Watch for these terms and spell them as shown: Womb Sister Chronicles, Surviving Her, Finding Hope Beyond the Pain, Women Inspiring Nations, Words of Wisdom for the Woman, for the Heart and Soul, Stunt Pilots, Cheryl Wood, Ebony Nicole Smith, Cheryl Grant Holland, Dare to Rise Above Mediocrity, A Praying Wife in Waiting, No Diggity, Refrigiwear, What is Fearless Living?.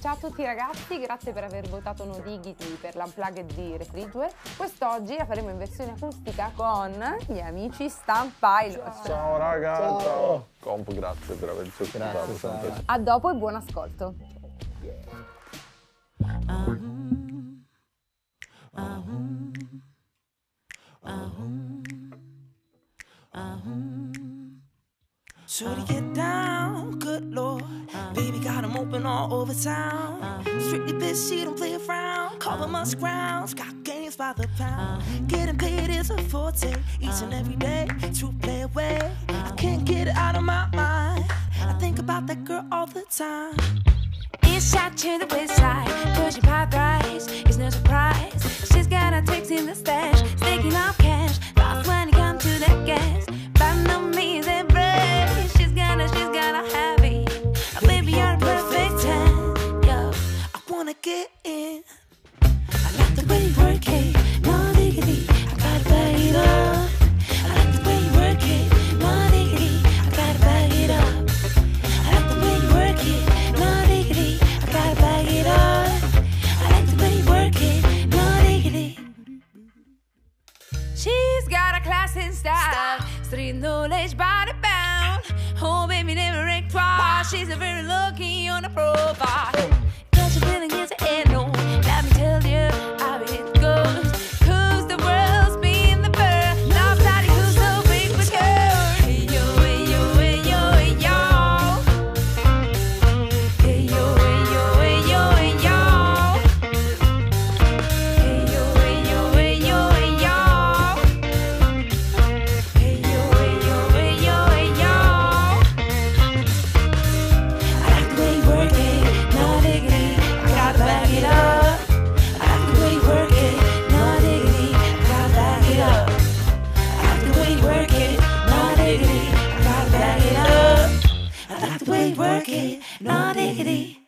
Ciao a tutti ragazzi, grazie per aver votato No Diggity per l'unplugged di Refrigiwear. Quest'oggi la faremo in versione acustica con gli amici Stunt Pilots. Ciao ragazzi! Ciao. Comp, grazie per averci ospitato. A dopo e buon ascolto. Shorty get down, good lord. Baby got him open all over town. Strictly bitch, she don't play around. Cover my grounds, got games by the pound. Getting paid is a forte, each and every day, true play away. I can't get it out of my mind. I think about that girl all the time. East side to the west side, pushing pie thrice, it's no surprise. She's got her tricks in the stash, sticking off cash. Lost when it comes to that gas. But no means and she's gonna have it. Oh, baby, you're a perfect 10. Yo, I wanna get in. I like the way you work it, no diggity. I gotta bag it up. I like the way you work it, no diggity. I gotta bag it up. I like the way you work it, no diggity. I gotta bag it up. I like the way you work it, no diggity. She's got a class in style. Street knowledge by the pound. Oh, baby, never rank twice. She's a very lucky on the profile. Got your feeling is an end. Let me tell you how it goes. Cause the world's been the birth. Now, daddy, who's so big with her? Hey, yo, hey, yo, hey, yo, hey, yo. Hey, yo, hey, yo, hey, yo, hey, yo. Hey, yo, hey, yo, hey, yo, hey, yo. Hey, yo, hey, yo, hey, yo, hey, yo. Work it, no diggity.